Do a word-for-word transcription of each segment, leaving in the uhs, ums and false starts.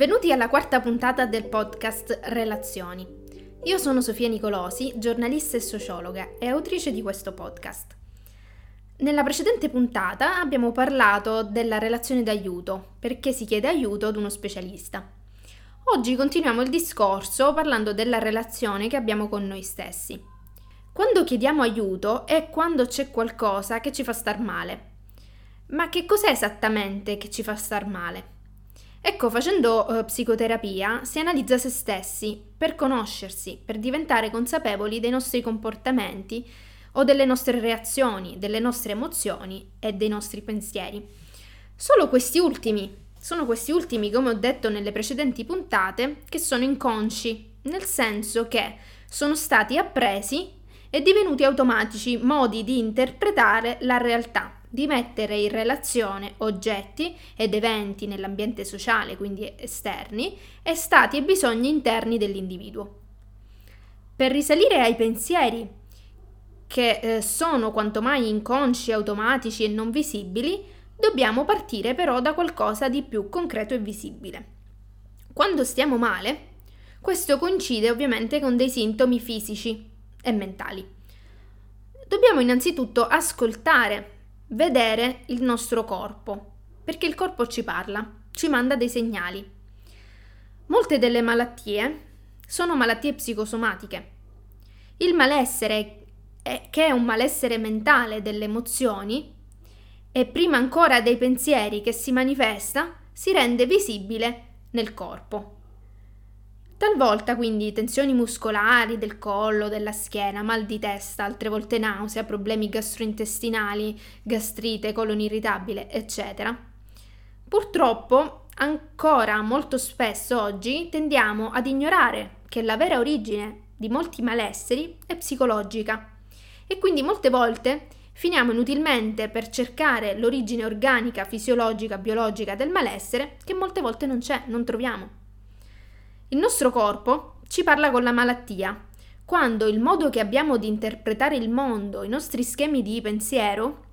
Benvenuti alla quarta puntata del podcast Relazioni. Io sono Sofia Nicolosi, giornalista e sociologa e autrice di questo podcast. Nella precedente puntata abbiamo parlato della relazione d'aiuto, perché si chiede aiuto ad uno specialista. Oggi continuiamo il discorso parlando della relazione che abbiamo con noi stessi. Quando chiediamo aiuto è quando c'è qualcosa che ci fa star male. Ma che cos'è esattamente che ci fa star male? Ecco, facendo eh, psicoterapia si analizza se stessi per conoscersi, per diventare consapevoli dei nostri comportamenti o delle nostre reazioni, delle nostre emozioni e dei nostri pensieri. Solo questi ultimi, sono questi ultimi, come ho detto nelle precedenti puntate, che sono inconsci, nel senso che sono stati appresi e divenuti automatici modi di interpretare la realtà, di mettere in relazione oggetti ed eventi nell'ambiente sociale, quindi esterni, e stati e bisogni interni dell'individuo. Per risalire ai pensieri, che eh, sono quanto mai inconsci, automatici e non visibili, dobbiamo partire però da qualcosa di più concreto e visibile. Quando stiamo male, questo coincide ovviamente con dei sintomi fisici e mentali. Dobbiamo innanzitutto ascoltare, vedere il nostro corpo, perché il corpo ci parla, ci manda dei segnali. Molte delle malattie sono malattie psicosomatiche. Il malessere, che è un malessere mentale delle emozioni, e prima ancora dei pensieri che si manifesta, si rende visibile nel corpo. Talvolta quindi tensioni muscolari del collo, della schiena, mal di testa, altre volte nausea, problemi gastrointestinali, gastrite, colon irritabile, eccetera. Purtroppo, ancora molto spesso oggi tendiamo ad ignorare che la vera origine di molti malesseri è psicologica e quindi molte volte finiamo inutilmente per cercare l'origine organica, fisiologica, biologica del malessere che molte volte non c'è, non troviamo. Il nostro corpo ci parla con la malattia, quando il modo che abbiamo di interpretare il mondo, i nostri schemi di pensiero,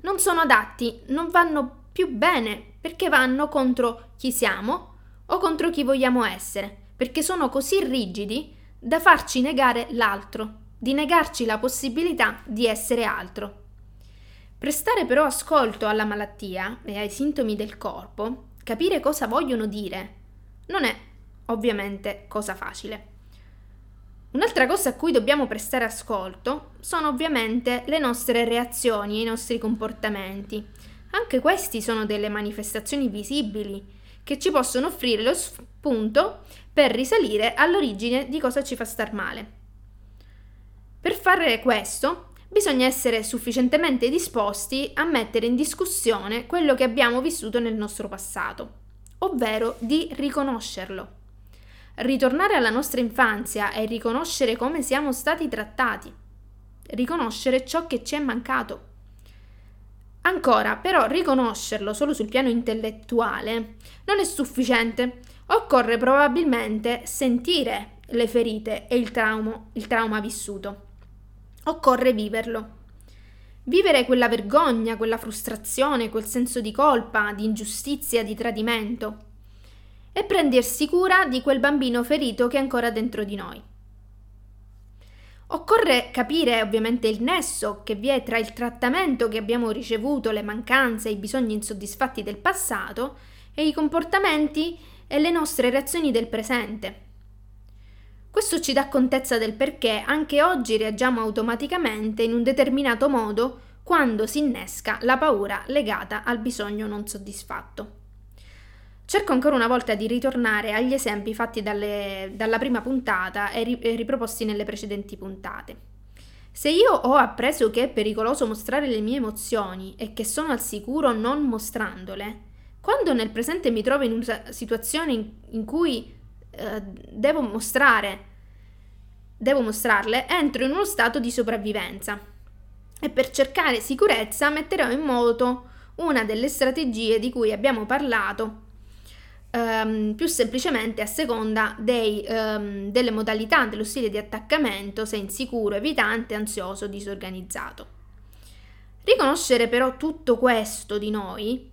non sono adatti, non vanno più bene, perché vanno contro chi siamo o contro chi vogliamo essere, perché sono così rigidi da farci negare l'altro, di negarci la possibilità di essere altro. Prestare però ascolto alla malattia e ai sintomi del corpo, capire cosa vogliono dire, non è ovviamente cosa facile. Un'altra cosa a cui dobbiamo prestare ascolto sono ovviamente le nostre reazioni e i nostri comportamenti. Anche questi sono delle manifestazioni visibili che ci possono offrire lo spunto per risalire all'origine di cosa ci fa star male. Per fare questo bisogna essere sufficientemente disposti a mettere in discussione quello che abbiamo vissuto nel nostro passato, ovvero di riconoscerlo. Ritornare alla nostra infanzia e riconoscere come siamo stati trattati, riconoscere ciò che ci è mancato. Ancora, però, riconoscerlo solo sul piano intellettuale non è sufficiente, occorre probabilmente sentire le ferite e il trauma, il trauma vissuto. Occorre viverlo. Vivere quella vergogna, quella frustrazione, quel senso di colpa, di ingiustizia, di tradimento. E prendersi cura di quel bambino ferito che è ancora dentro di noi. Occorre capire ovviamente il nesso che vi è tra il trattamento che abbiamo ricevuto, le mancanze, i bisogni insoddisfatti del passato e i comportamenti e le nostre reazioni del presente. Questo ci dà contezza del perché anche oggi reagiamo automaticamente in un determinato modo quando si innesca la paura legata al bisogno non soddisfatto. Cerco ancora una volta di ritornare agli esempi fatti dalle, dalla prima puntata e, ri, e riproposti nelle precedenti puntate. Se io ho appreso che è pericoloso mostrare le mie emozioni e che sono al sicuro non mostrandole, quando nel presente mi trovo in una situazione in, in cui eh, devo mostrare, devo mostrarle, entro in uno stato di sopravvivenza e per cercare sicurezza metterò in moto una delle strategie di cui abbiamo parlato. Um, più semplicemente a seconda dei, um, delle modalità dello stile di attaccamento, se insicuro, evitante, ansioso, disorganizzato. Riconoscere però tutto questo di noi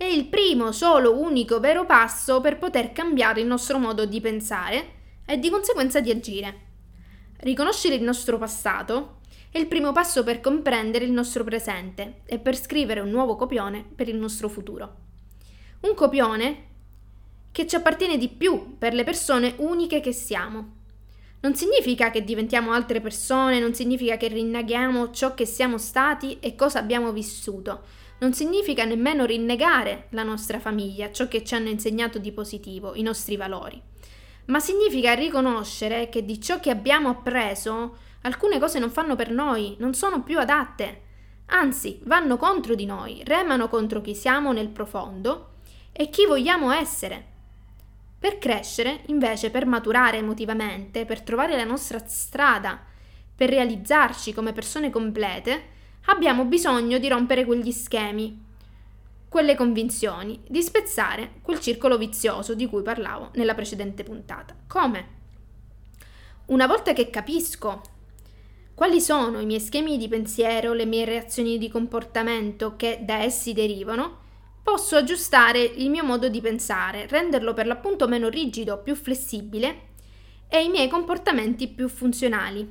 è il primo, solo, unico, vero passo per poter cambiare il nostro modo di pensare e di conseguenza di agire. Riconoscere il nostro passato è il primo passo per comprendere il nostro presente e per scrivere un nuovo copione per il nostro futuro. Un copione che ci appartiene di più per le persone uniche che siamo. Non significa che diventiamo altre persone, non significa che rinneghiamo ciò che siamo stati e cosa abbiamo vissuto. Non significa nemmeno rinnegare la nostra famiglia, ciò che ci hanno insegnato di positivo, i nostri valori. Ma significa riconoscere che di ciò che abbiamo appreso alcune cose non fanno per noi, non sono più adatte, anzi vanno contro di noi, remano contro chi siamo nel profondo e chi vogliamo essere. Per crescere, invece, per maturare emotivamente, per trovare la nostra strada, per realizzarci come persone complete, abbiamo bisogno di rompere quegli schemi, quelle convinzioni, di spezzare quel circolo vizioso di cui parlavo nella precedente puntata. Come? Una volta che capisco quali sono i miei schemi di pensiero, le mie reazioni di comportamento che da essi derivano, posso aggiustare il mio modo di pensare, renderlo per l'appunto meno rigido, più flessibile e i miei comportamenti più funzionali.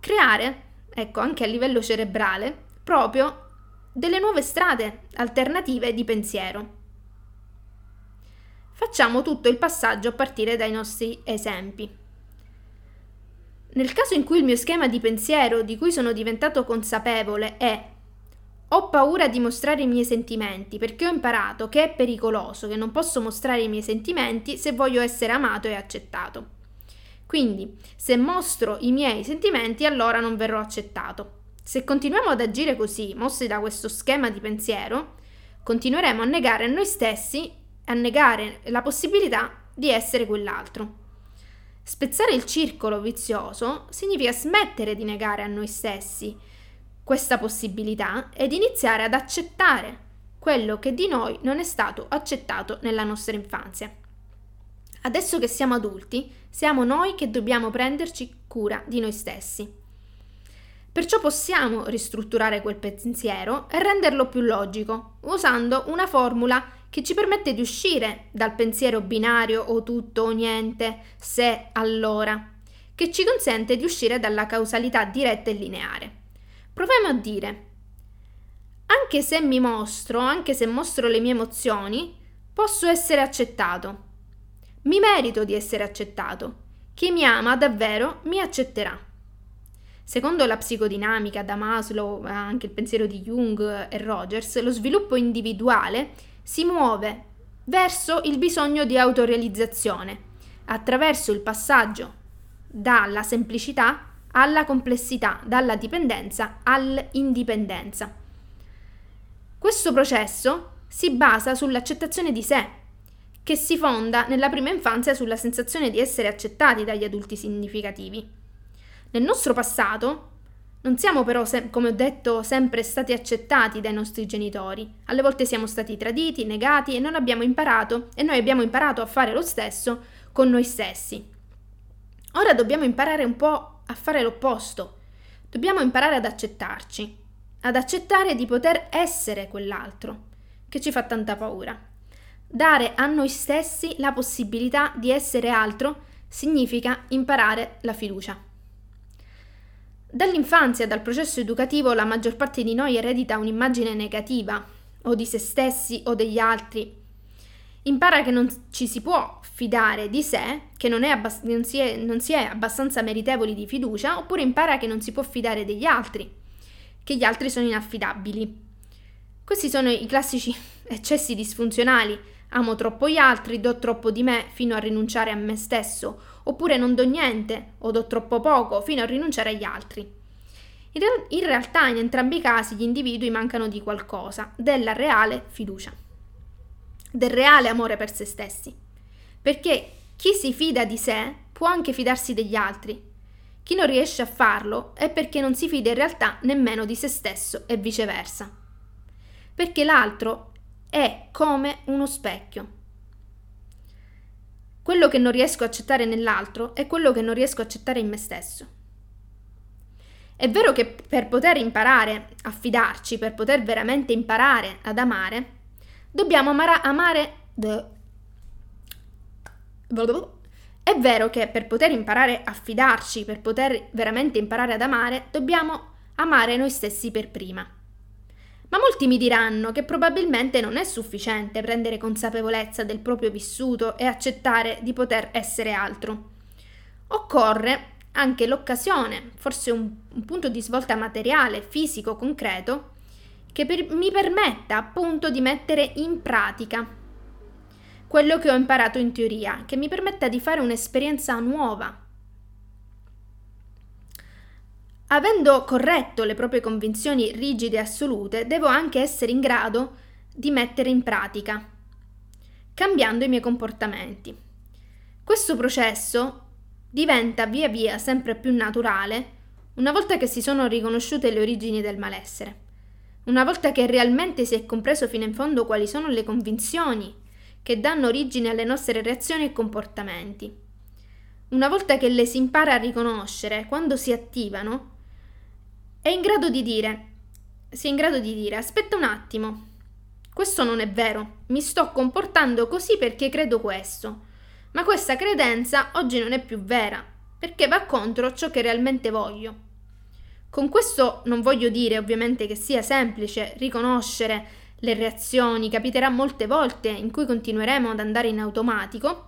Creare, ecco, anche a livello cerebrale, proprio delle nuove strade alternative di pensiero. Facciamo tutto il passaggio a partire dai nostri esempi. Nel caso in cui il mio schema di pensiero di cui sono diventato consapevole è: ho paura di mostrare i miei sentimenti perché ho imparato che è pericoloso, che non posso mostrare i miei sentimenti se voglio essere amato e accettato. Quindi, se mostro i miei sentimenti, allora non verrò accettato. Se continuiamo ad agire così, mossi da questo schema di pensiero, continueremo a negare noi stessi, a negare la possibilità di essere quell'altro. Spezzare il circolo vizioso significa smettere di negare a noi stessi questa possibilità ed iniziare ad accettare quello che di noi non è stato accettato nella nostra infanzia. Adesso che siamo adulti, siamo noi che dobbiamo prenderci cura di noi stessi. Perciò possiamo ristrutturare quel pensiero e renderlo più logico, usando una formula che ci permette di uscire dal pensiero binario o tutto o niente, se, allora, che ci consente di uscire dalla causalità diretta e lineare. Proviamo a dire: anche se mi mostro, anche se mostro le mie emozioni, posso essere accettato. Mi merito di essere accettato. Chi mi ama davvero mi accetterà. Secondo la psicodinamica da Maslow, anche il pensiero di Jung e Rogers, lo sviluppo individuale si muove verso il bisogno di autorealizzazione, attraverso il passaggio dalla semplicità alla complessità, dalla dipendenza all'indipendenza. Questo processo si basa sull'accettazione di sé, che si fonda nella prima infanzia sulla sensazione di essere accettati dagli adulti significativi. Nel nostro passato non siamo però, come ho detto, sempre stati accettati dai nostri genitori. Alle volte siamo stati traditi, negati e non abbiamo imparato, e noi abbiamo imparato a fare lo stesso con noi stessi. Ora dobbiamo imparare un po' a fare l'opposto. Dobbiamo imparare ad accettarci, ad accettare di poter essere quell'altro che ci fa tanta paura. Dare a noi stessi la possibilità di essere altro significa imparare la fiducia. Dall'infanzia, dal processo educativo, la maggior parte di noi eredita un'immagine negativa, o di se stessi o degli altri. Impara che non ci si può fidare di sé, che non, è abbast- non, si è, non si è abbastanza meritevoli di fiducia, oppure impara che non si può fidare degli altri, che gli altri sono inaffidabili. Questi sono i classici eccessi disfunzionali: amo troppo gli altri, do troppo di me fino a rinunciare a me stesso, oppure non do niente o do troppo poco fino a rinunciare agli altri. In, re- in realtà in entrambi i casi gli individui mancano di qualcosa, della reale fiducia, del reale amore per se stessi, perché chi si fida di sé può anche fidarsi degli altri. Chi non riesce a farlo è perché non si fida in realtà nemmeno di se stesso e viceversa, perché l'altro è come uno specchio. Quello che non riesco a accettare nell'altro è quello che non riesco a accettare in me stesso. È vero che per poter imparare a fidarci, per poter veramente imparare ad amare, Dobbiamo amara- amare... The... È vero che per poter imparare a fidarci, per poter veramente imparare ad amare, dobbiamo amare noi stessi per prima. Ma molti mi diranno che probabilmente non è sufficiente prendere consapevolezza del proprio vissuto e accettare di poter essere altro. Occorre anche l'occasione, forse un, un punto di svolta materiale, fisico, concreto, che per, mi permetta appunto di mettere in pratica quello che ho imparato in teoria, che mi permetta di fare un'esperienza nuova. Avendo corretto le proprie convinzioni rigide e assolute, devo anche essere in grado di mettere in pratica, cambiando i miei comportamenti. Questo processo diventa via via sempre più naturale una volta che si sono riconosciute le origini del malessere, una volta che realmente si è compreso fino in fondo quali sono le convinzioni che danno origine alle nostre reazioni e comportamenti. Una volta che le si impara a riconoscere, quando si attivano, è in grado di dire, si è in grado di dire, aspetta un attimo, questo non è vero, mi sto comportando così perché credo questo, ma questa credenza oggi non è più vera, perché va contro ciò che realmente voglio. Con questo non voglio dire ovviamente che sia semplice riconoscere le reazioni, capiterà molte volte in cui continueremo ad andare in automatico,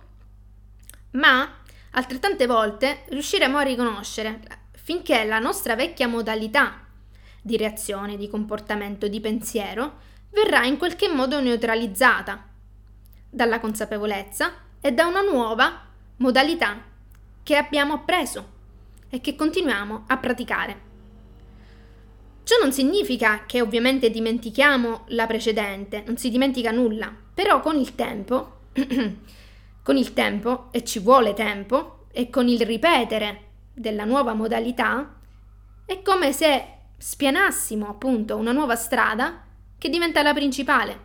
ma altrettante volte riusciremo a riconoscere finché la nostra vecchia modalità di reazione, di comportamento, di pensiero verrà in qualche modo neutralizzata dalla consapevolezza e da una nuova modalità che abbiamo appreso e che continuiamo a praticare. Ciò non significa che ovviamente dimentichiamo la precedente, non si dimentica nulla, però con il tempo Con il tempo, e ci vuole tempo, e con il ripetere della nuova modalità, è come se spianassimo appunto una nuova strada che diventa la principale.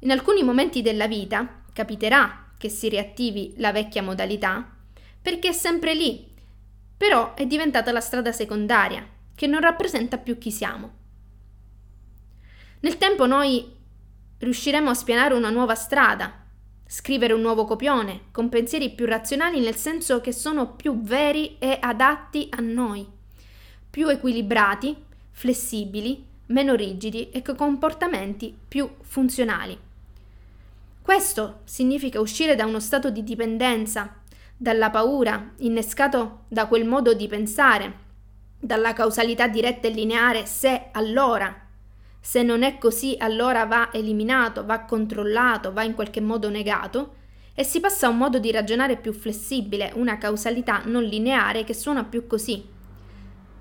In alcuni momenti della vita capiterà che si riattivi la vecchia modalità, perché è sempre lì, però è diventata la strada secondaria, che non rappresenta più chi siamo. Nel tempo noi riusciremo a spianare una nuova strada, scrivere un nuovo copione, con pensieri più razionali nel senso che sono più veri e adatti a noi, più equilibrati, flessibili, meno rigidi e con comportamenti più funzionali. Questo significa uscire da uno stato di dipendenza, dalla paura, innescato da quel modo di pensare, dalla causalità diretta e lineare se allora. Se non è così, allora va eliminato, va controllato, va in qualche modo negato e si passa a un modo di ragionare più flessibile, una causalità non lineare che suona più così.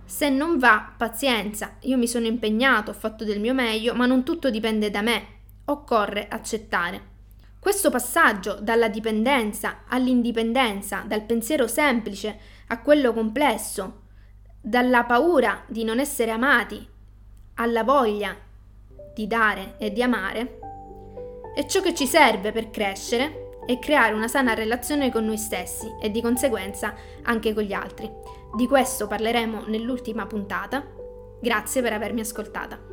Se non va, pazienza, io mi sono impegnato, ho fatto del mio meglio, ma non tutto dipende da me, occorre accettare. Questo passaggio dalla dipendenza all'indipendenza, dal pensiero semplice a quello complesso, dalla paura di non essere amati alla voglia di dare e di amare, è ciò che ci serve per crescere e creare una sana relazione con noi stessi e di conseguenza anche con gli altri. Di questo parleremo nell'ultima puntata. Grazie per avermi ascoltata.